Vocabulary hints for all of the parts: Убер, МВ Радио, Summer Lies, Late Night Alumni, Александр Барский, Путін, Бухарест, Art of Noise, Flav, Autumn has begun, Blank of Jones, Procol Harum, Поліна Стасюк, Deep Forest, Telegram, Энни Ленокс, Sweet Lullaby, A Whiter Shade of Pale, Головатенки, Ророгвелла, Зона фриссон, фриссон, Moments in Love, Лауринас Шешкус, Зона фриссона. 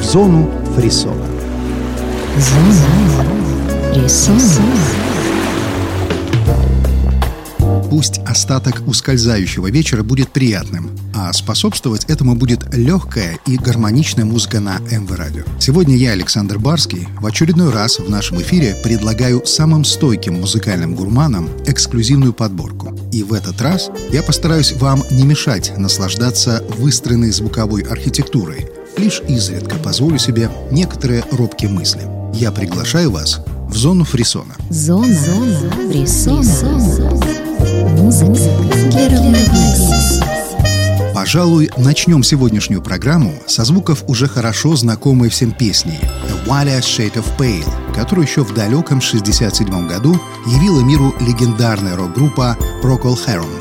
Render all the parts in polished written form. в зону фриссона. Зона фриссона. Пусть остаток ускользающего вечера будет приятным, а способствовать этому будет легкая и гармоничная музыка на МВ Радио. Сегодня я, Александр Барский, в очередной раз в нашем эфире предлагаю самым стойким музыкальным гурманам эксклюзивную подборку. И в этот раз я постараюсь вам не мешать наслаждаться выстроенной звуковой архитектурой. Лишь изредка позволю себе некоторые робкие мысли. Я приглашаю вас в зону фриссона. Зона фриссона. Пожалуй, начнем сегодняшнюю программу со звуков уже хорошо знакомой всем песни «A Whiter Shade of Pale», которую еще в далеком 1967 году явила миру легендарная рок-группа Procol Harum.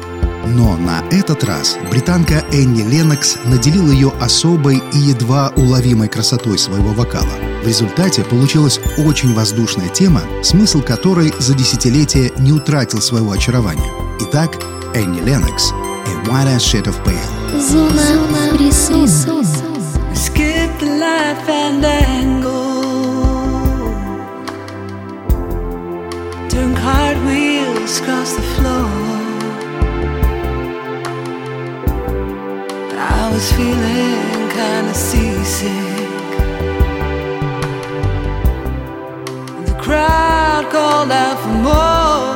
Но на этот раз британка Энни Ленокс наделила ее особой и едва уловимой красотой своего вокала. В результате получилась очень воздушная тема, смысл которой за десятилетия не утратил своего очарования. Итак, Энни Ленокс, A Whiter Shade of Pale. Зона фриссона. Skip the life and angle. Turn cartwheels across the floor. I was feeling kinda seasick. The crowd called out for more.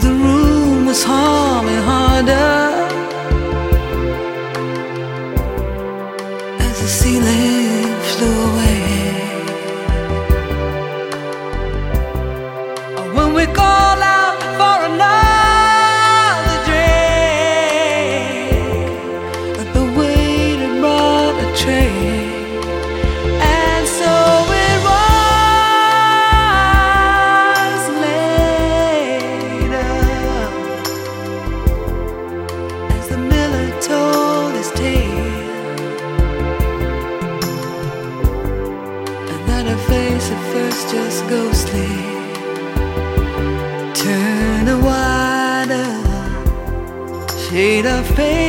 The room was humming harder as the ceiling flew away. When we call out for another drink, but the waiter brought a tray. Just ghostly, turn a whiter shade of pale.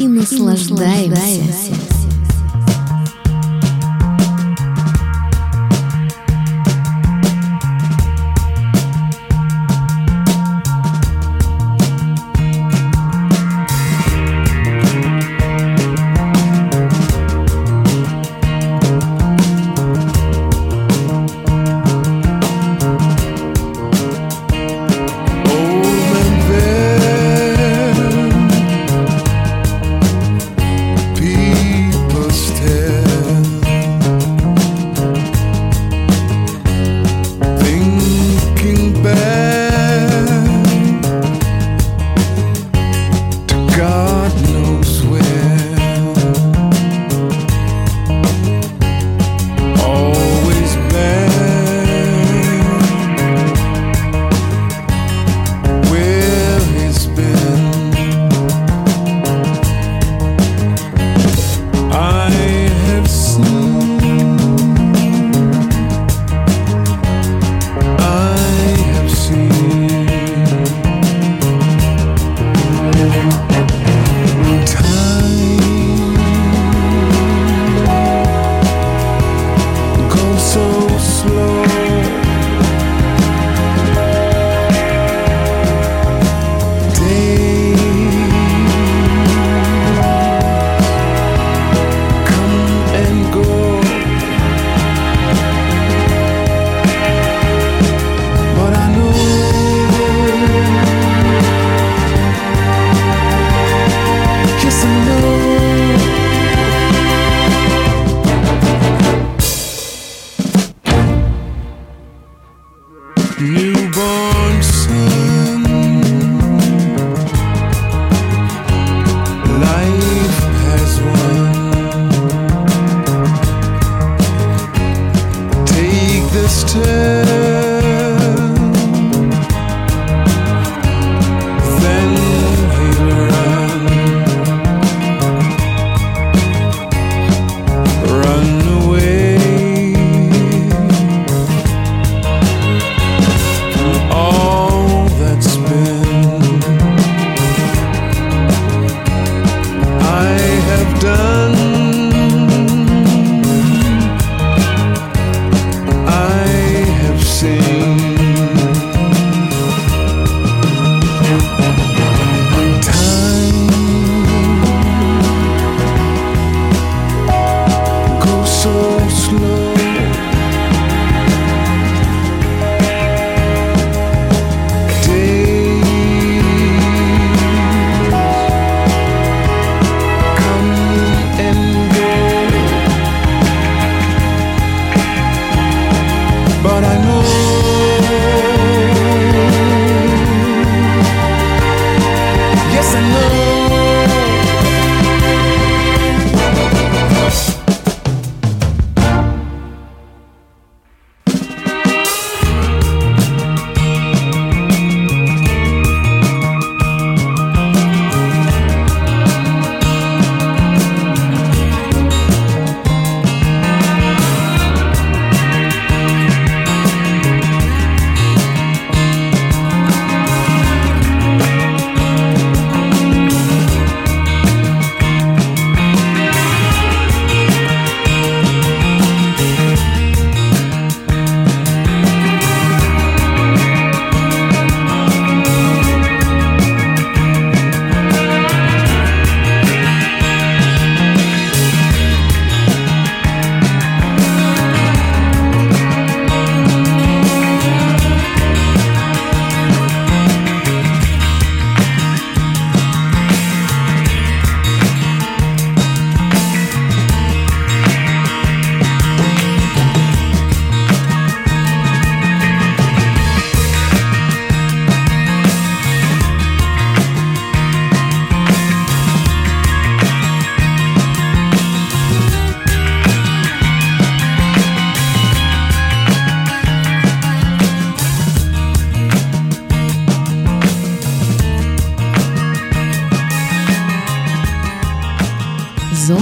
и наслаждаемся.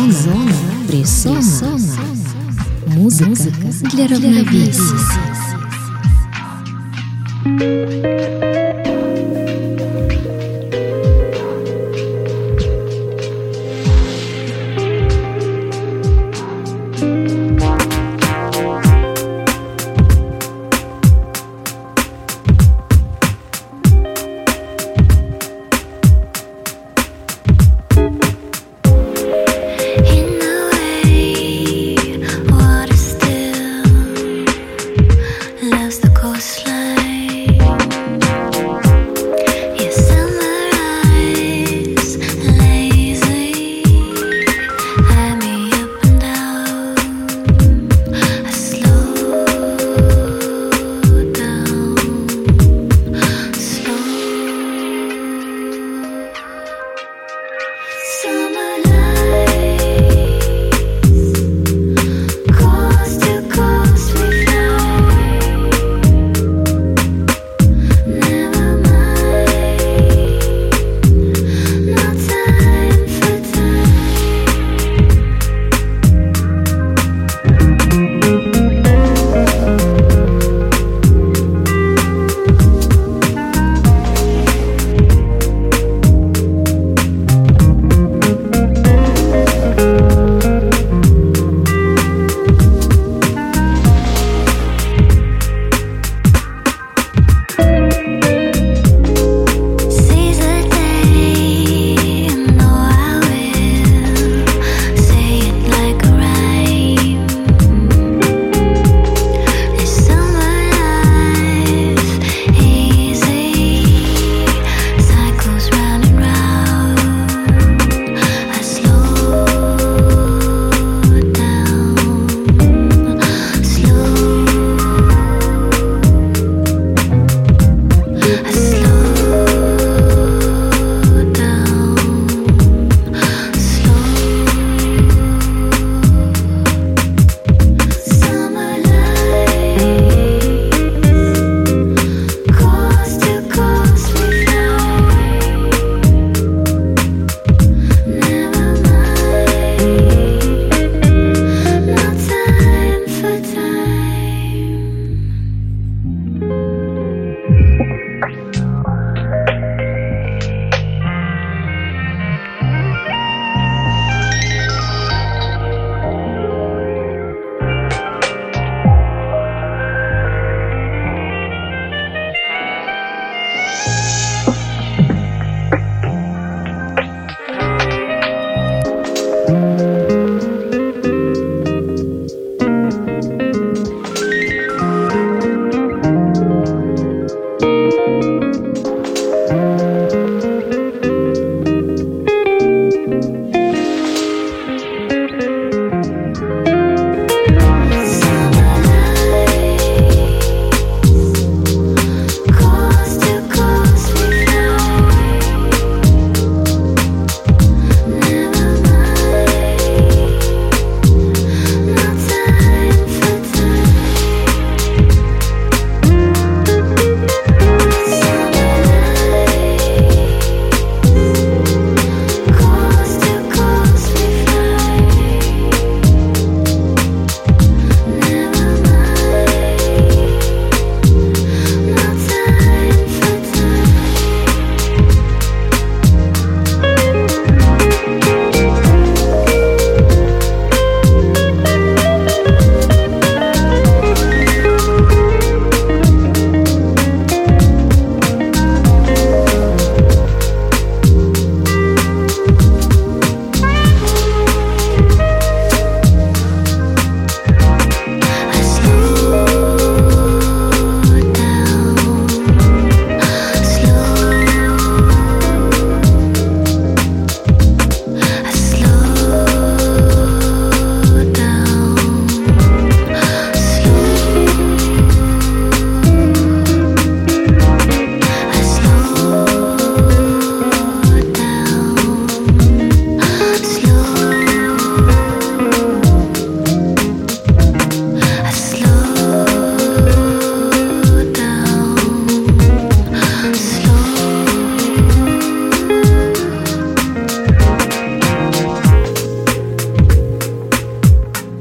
Зона фриссона. Музыка для равновесия.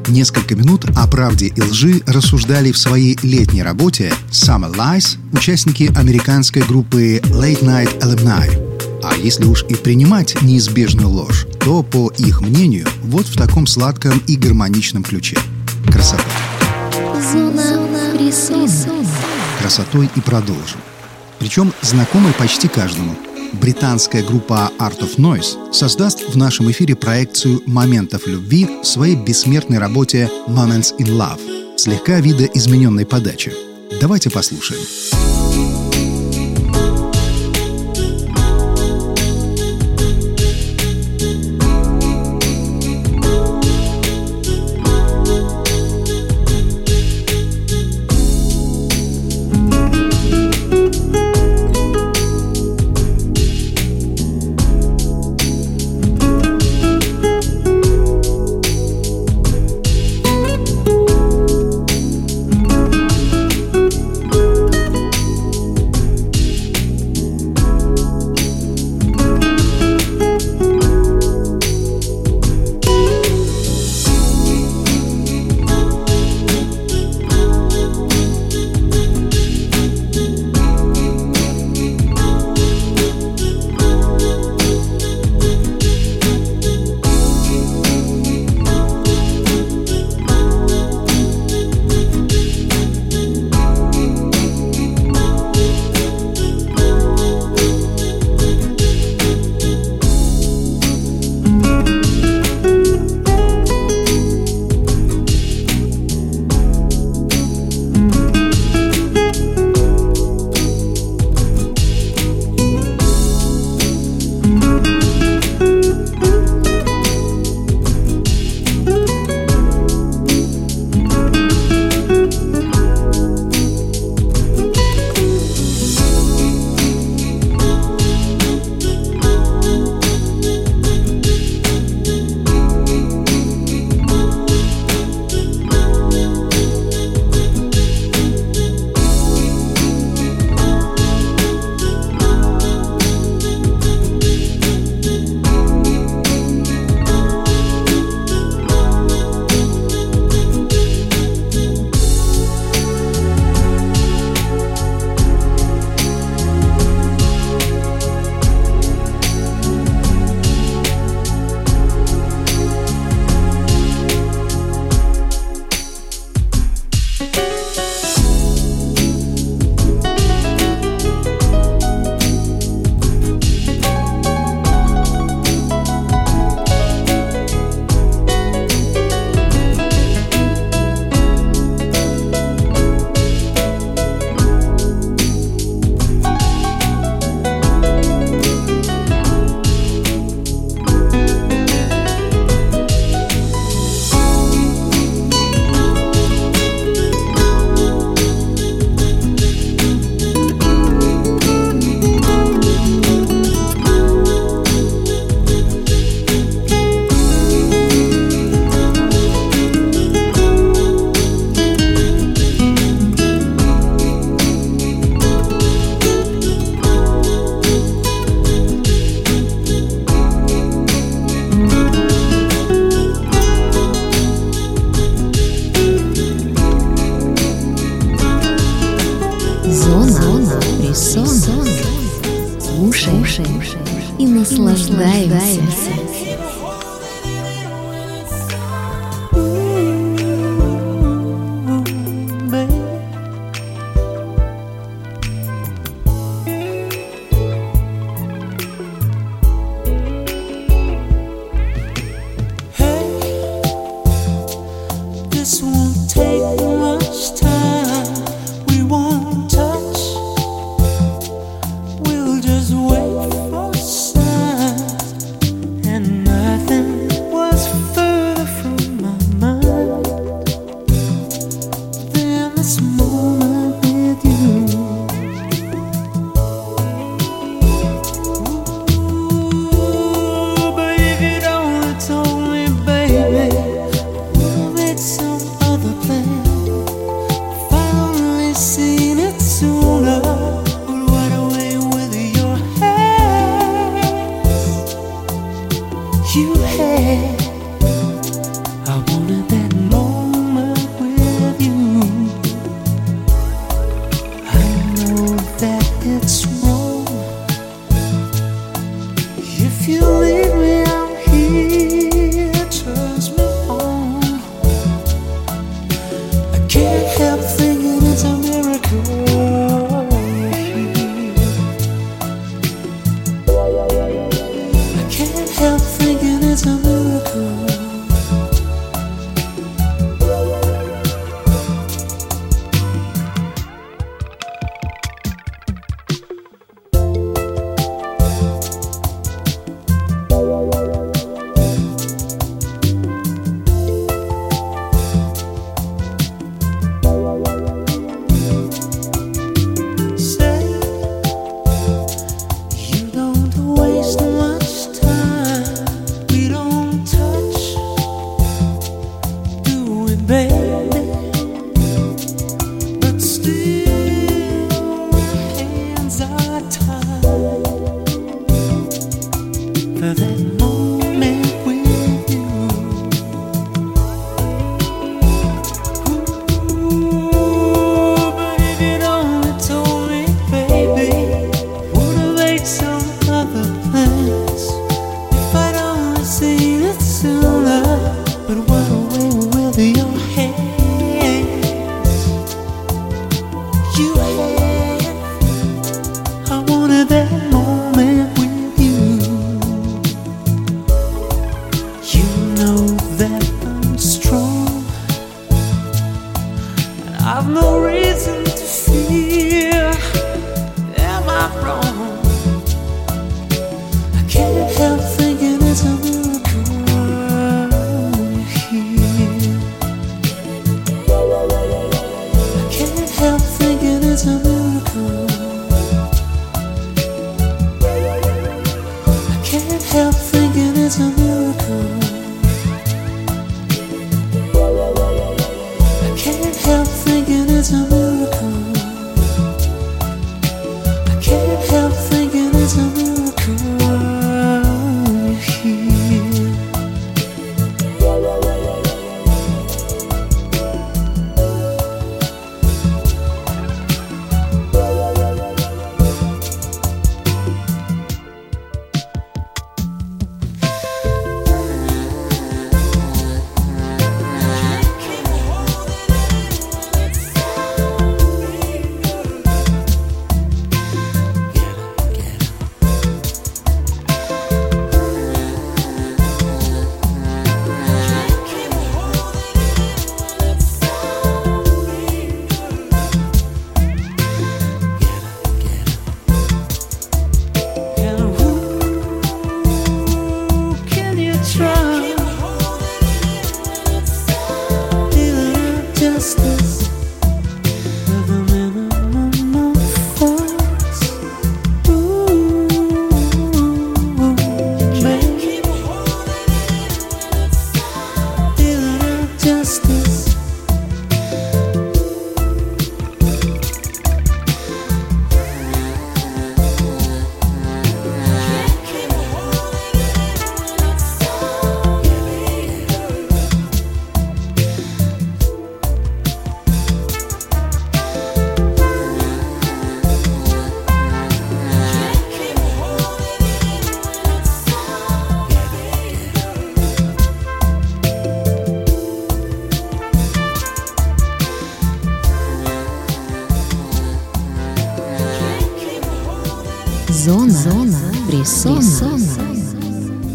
Несколько минут о правде и лжи рассуждали в своей летней работе «Summer Lies» участники американской группы Late Night Alumni. А если уж и принимать неизбежную ложь, то, по их мнению, вот в таком сладком и гармоничном ключе. Красота. Красотой и продолжим. Причем знакомой почти каждому. Британская группа Art of Noise создаст в нашем эфире проекцию моментов любви в своей бессмертной работе Moments in Love, слегка видоизмененной подачи. Давайте послушаем.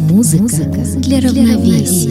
Музыка для равновесия.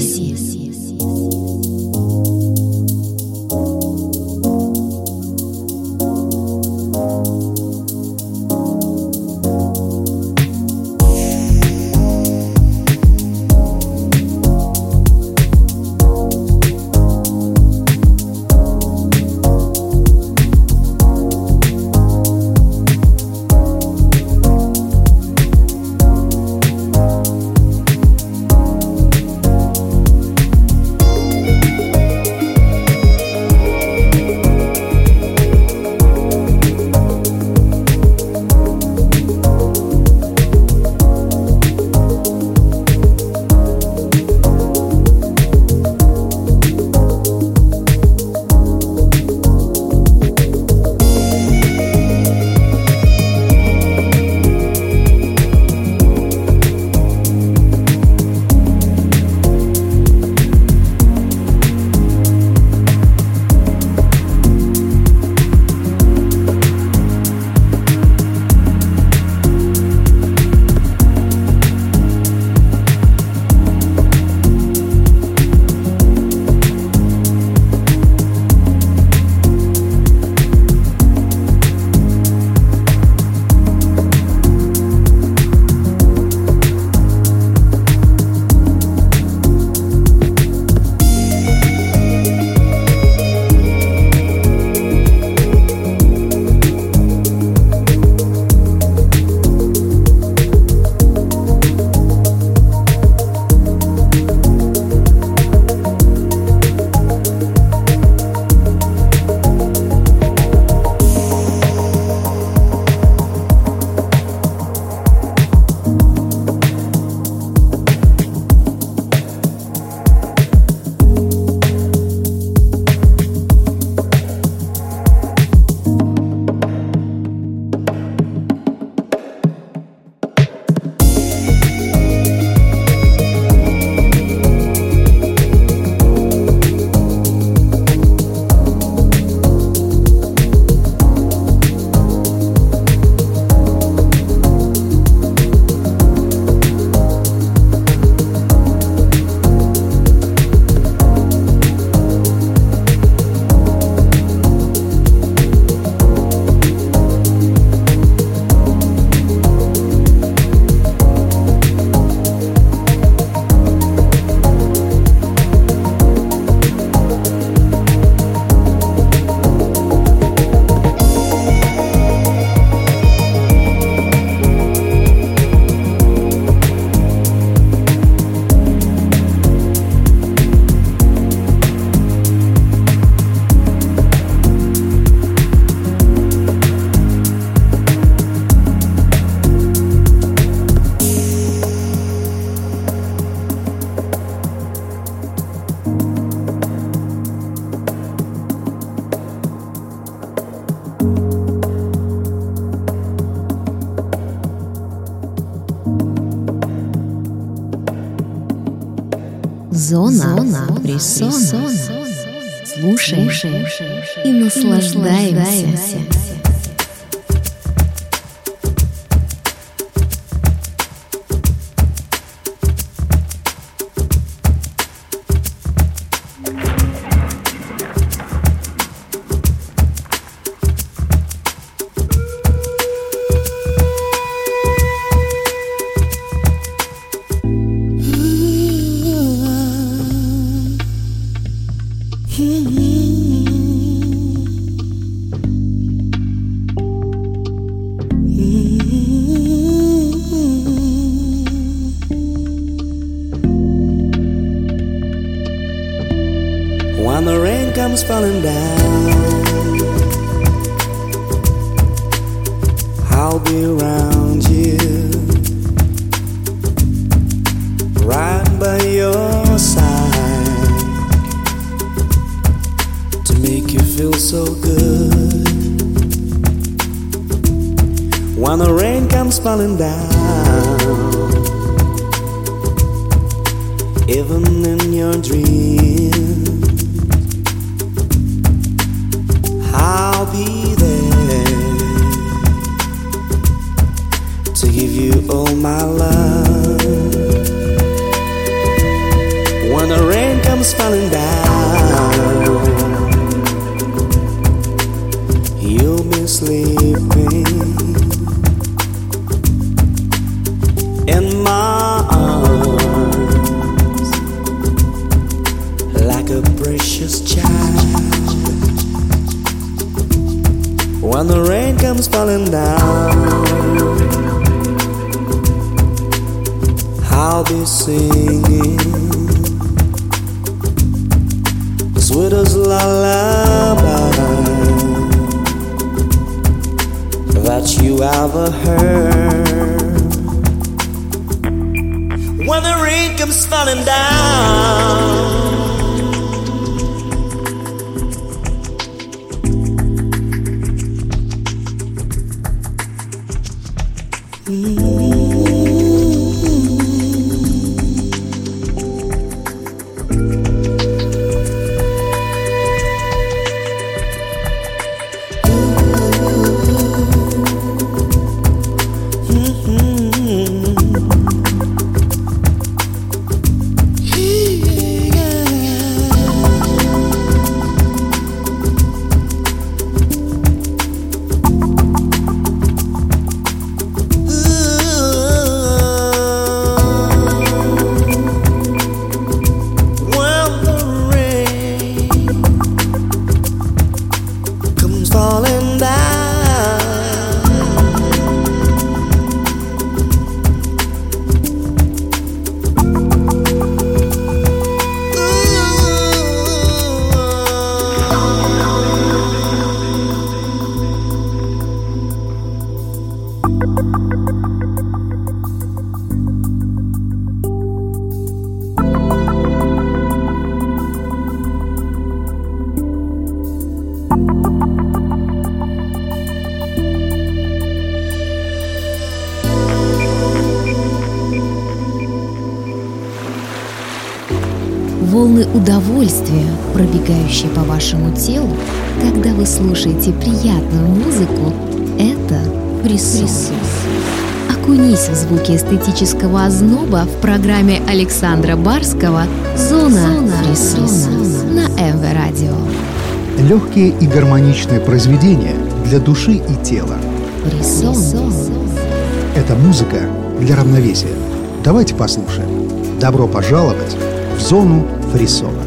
Зона фриссона. Слушаем и наслаждаемся. Falling down, I'll be around you, right by your side, to make you feel so good. When the rain comes falling down, even in your dreams, I'll be there to give you all my love. When the rain comes falling down, you'll be sleeping in my arms like a precious child. When the rain comes falling down, I'll be singing the sweetest lullaby that you ever heard. When the rain comes falling down, волны удовольствия, пробегающие по вашему телу, когда вы слушаете приятную музыку, это фриссон. Окунись в звуки эстетического озноба в программе Александра Барского «Зона фриссона» на МВ Радио. Легкие и гармоничные произведения для души и тела. Фриссон. Это музыка для равновесия. Давайте послушаем. Добро пожаловать в зону фриссона.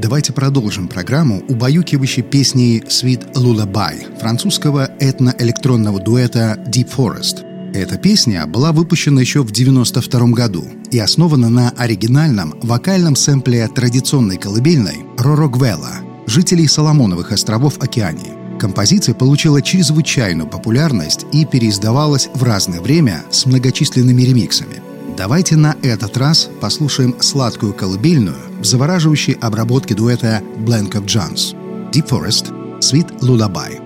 Давайте продолжим программу, убаюкивающей песней Sweet Lullaby французского этноэлектронного дуэта Deep Forest. Эта песня была выпущена еще в 1992 году и основана на оригинальном вокальном сэмпле традиционной колыбельной Ророгвелла, жителей Соломоновых островов Океании. Композиция получила чрезвычайную популярность и переиздавалась в разное время с многочисленными ремиксами. Давайте на этот раз послушаем сладкую колыбельную в завораживающей обработке дуэта Blank of Jones. Deep Forest, Sweet Lullaby.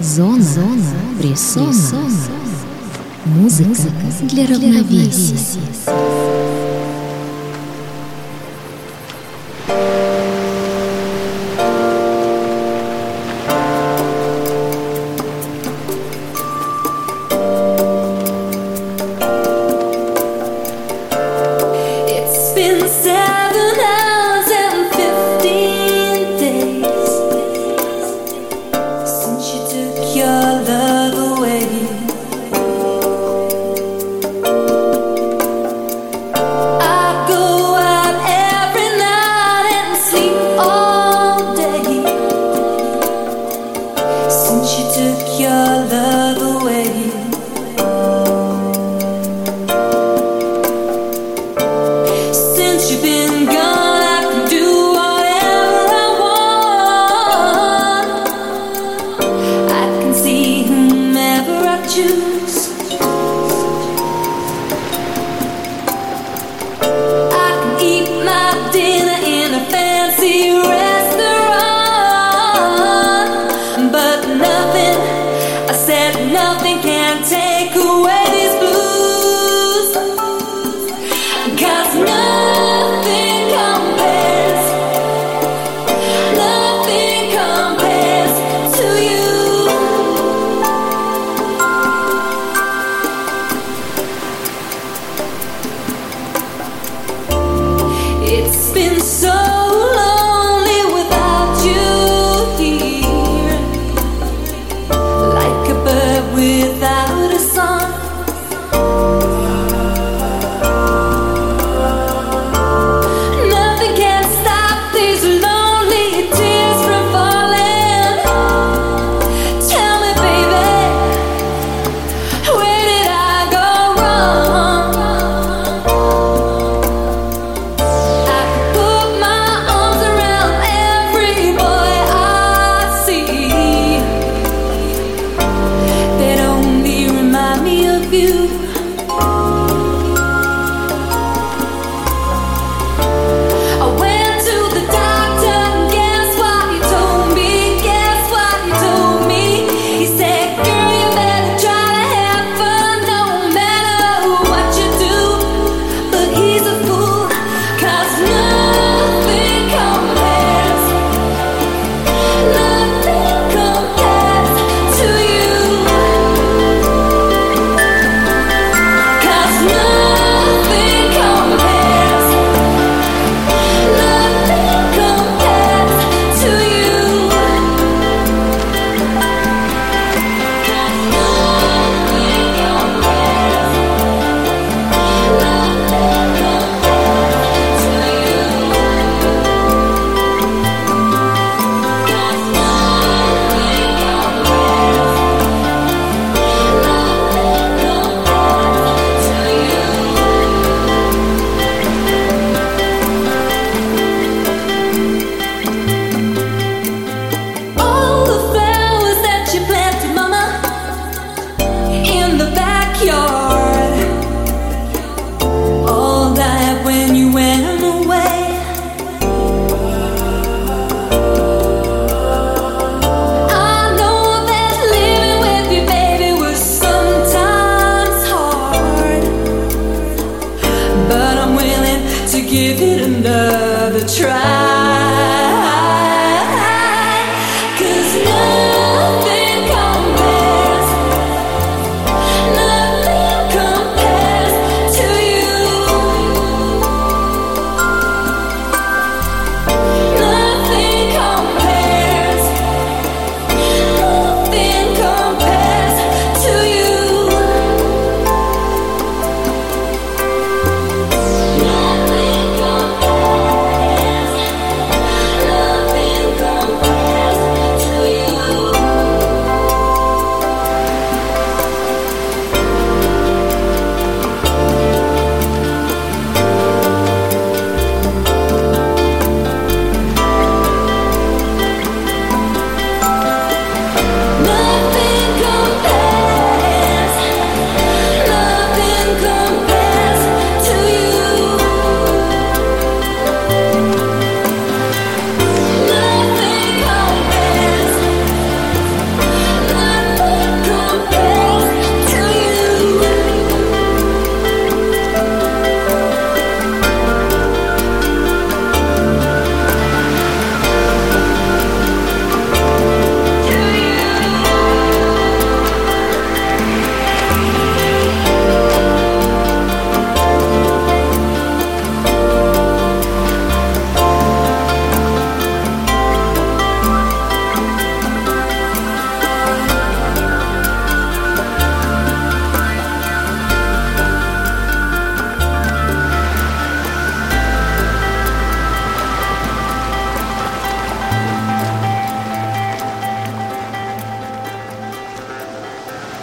Зона фриссона. Музыка для равновесия.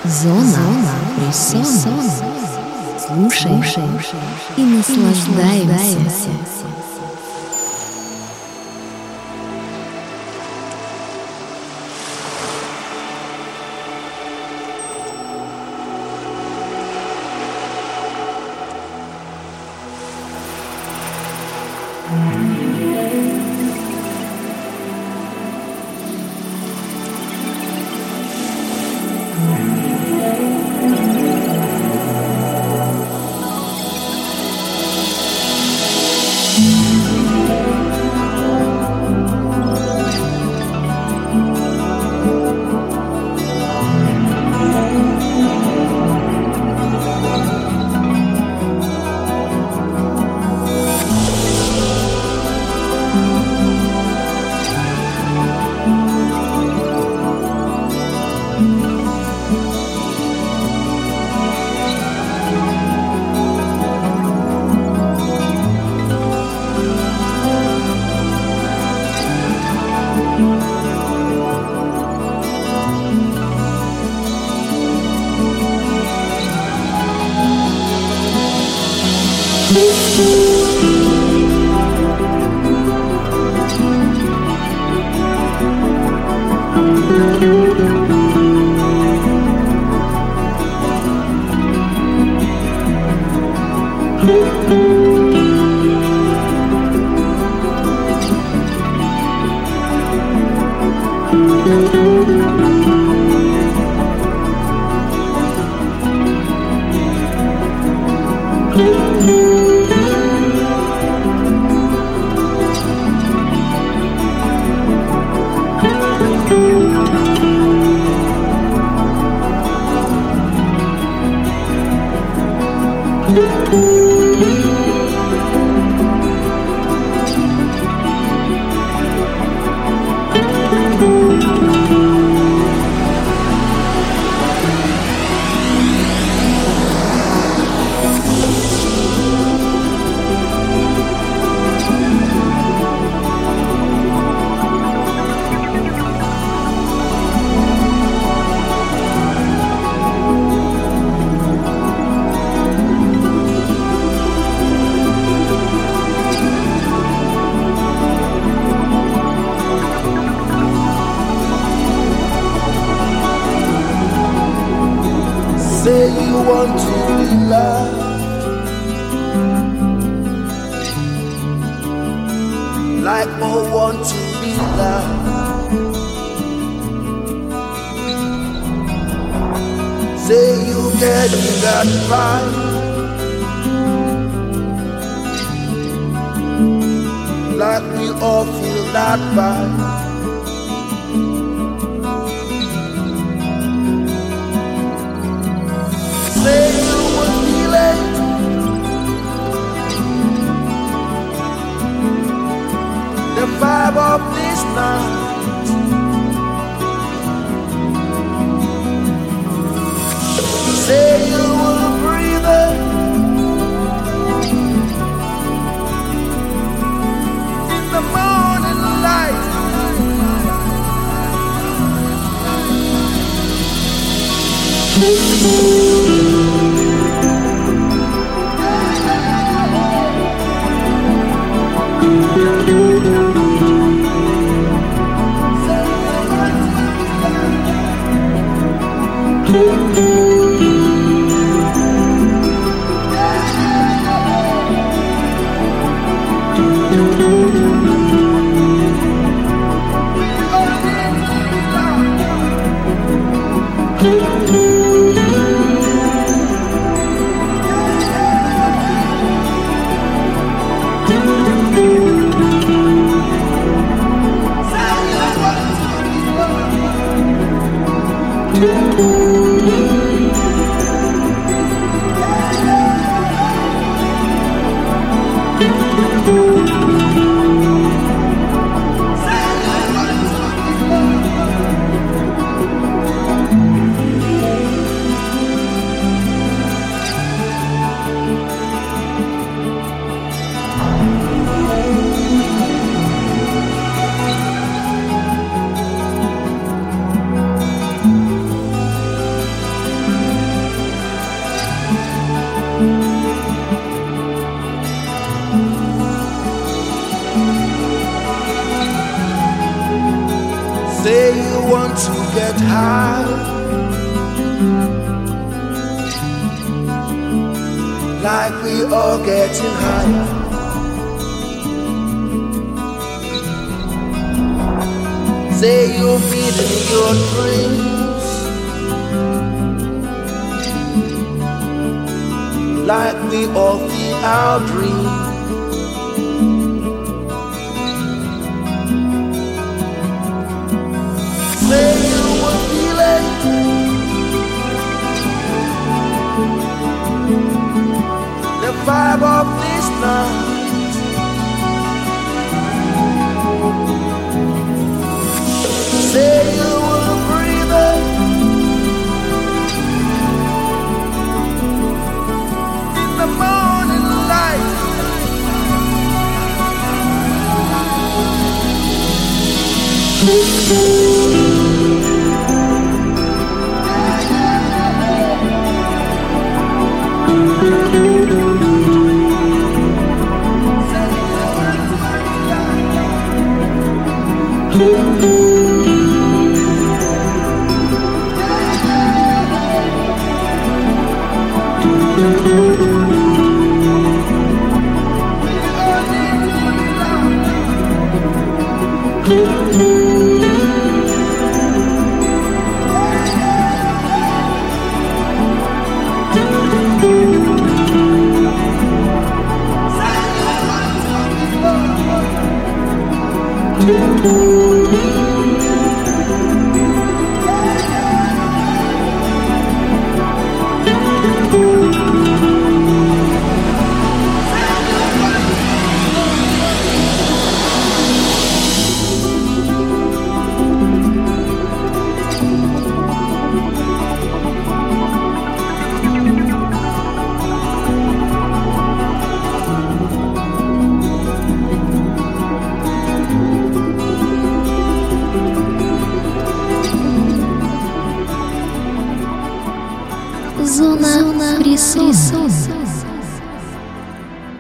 Зона фриссона. Слушаем и наслаждаемся. say you want to get high, like we all getting higher. Say you're feeding your dreams, like we all feed our dreams. Say you will be late, the vibe of this night. Say you will breathe in the morning light.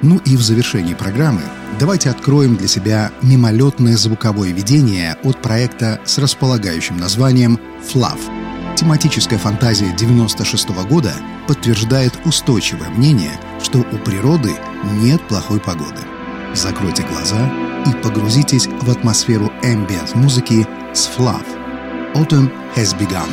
Ну и в завершении программы давайте откроем для себя мимолетное звуковое видение от проекта с располагающим названием «Flav». Тематическая фантазия 96 года подтверждает устойчивое мнение, что у природы нет плохой погоды. Закройте глаза и погрузитесь в атмосферу эмбиент-музыки с «Flav». «Autumn has begun».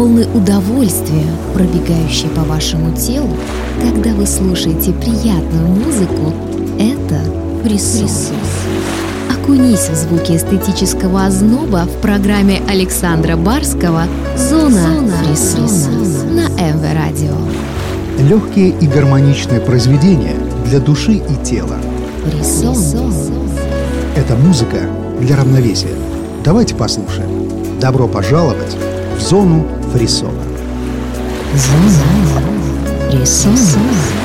волны удовольствия, пробегающие по вашему телу, когда вы слушаете приятную музыку, это фриссон. Окунись в звуки эстетического озноба в программе Александра Барского «Зона фриссона» на МВ Радио. Легкие и гармоничные произведения для души и тела. Фриссон. Это музыка для равновесия. Давайте послушаем. Добро пожаловать в зону фриссона. Зона фриссона.